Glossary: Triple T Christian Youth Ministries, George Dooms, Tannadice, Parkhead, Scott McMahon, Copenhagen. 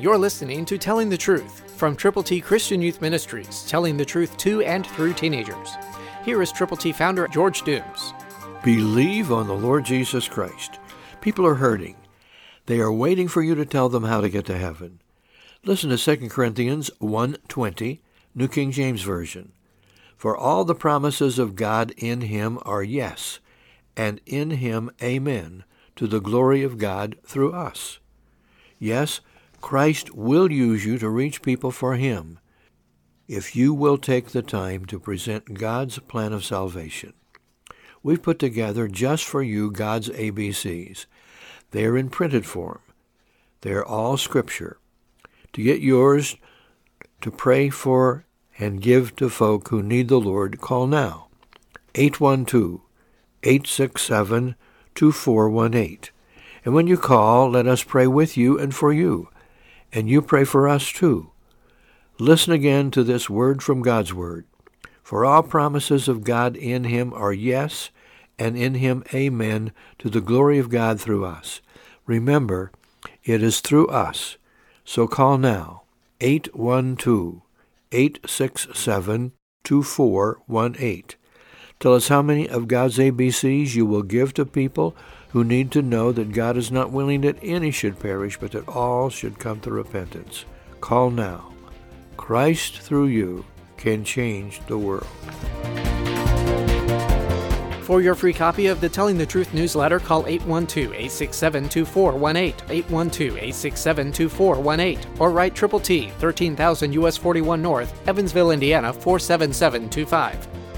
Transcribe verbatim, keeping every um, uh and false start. You're listening to Telling the Truth from Triple T Christian Youth Ministries, telling the truth to and through teenagers. Here is Triple T founder George Dooms. Believe on the Lord Jesus Christ. People are hurting. They are waiting for you to tell them how to get to heaven. Listen to Second Corinthians one twenty, New King James Version. For all the promises of God in him are yes, and in him amen, to the glory of God through us. Yes, Christ will use you to reach people for him if you will take the time to present God's plan of salvation. We've put together just for you God's A B Cs. They're in printed form. They're all Scripture. To get yours, to pray for and give to folk who need the Lord, call now. eight one two, eight six seven, two four one eight. And when you call, let us pray with you and for you. And you pray for us too. Listen again to this word from God's Word. For all promises of God in him are yes, and in him amen, to the glory of God through us. Remember, it is through us. So call now, eight one two, eight six seven, two four one eight. Tell us how many of God's A B Cs you will give to people who need to know that God is not willing that any should perish, but that all should come to repentance. Call now. Christ through you can change the world. For your free copy of the Telling the Truth newsletter, call eight one two, eight six seven, two four one eight, eight one two, eight six seven, two four one eight, or write Triple T, thirteen thousand U S forty-one North, Evansville, Indiana, four seven seven two five.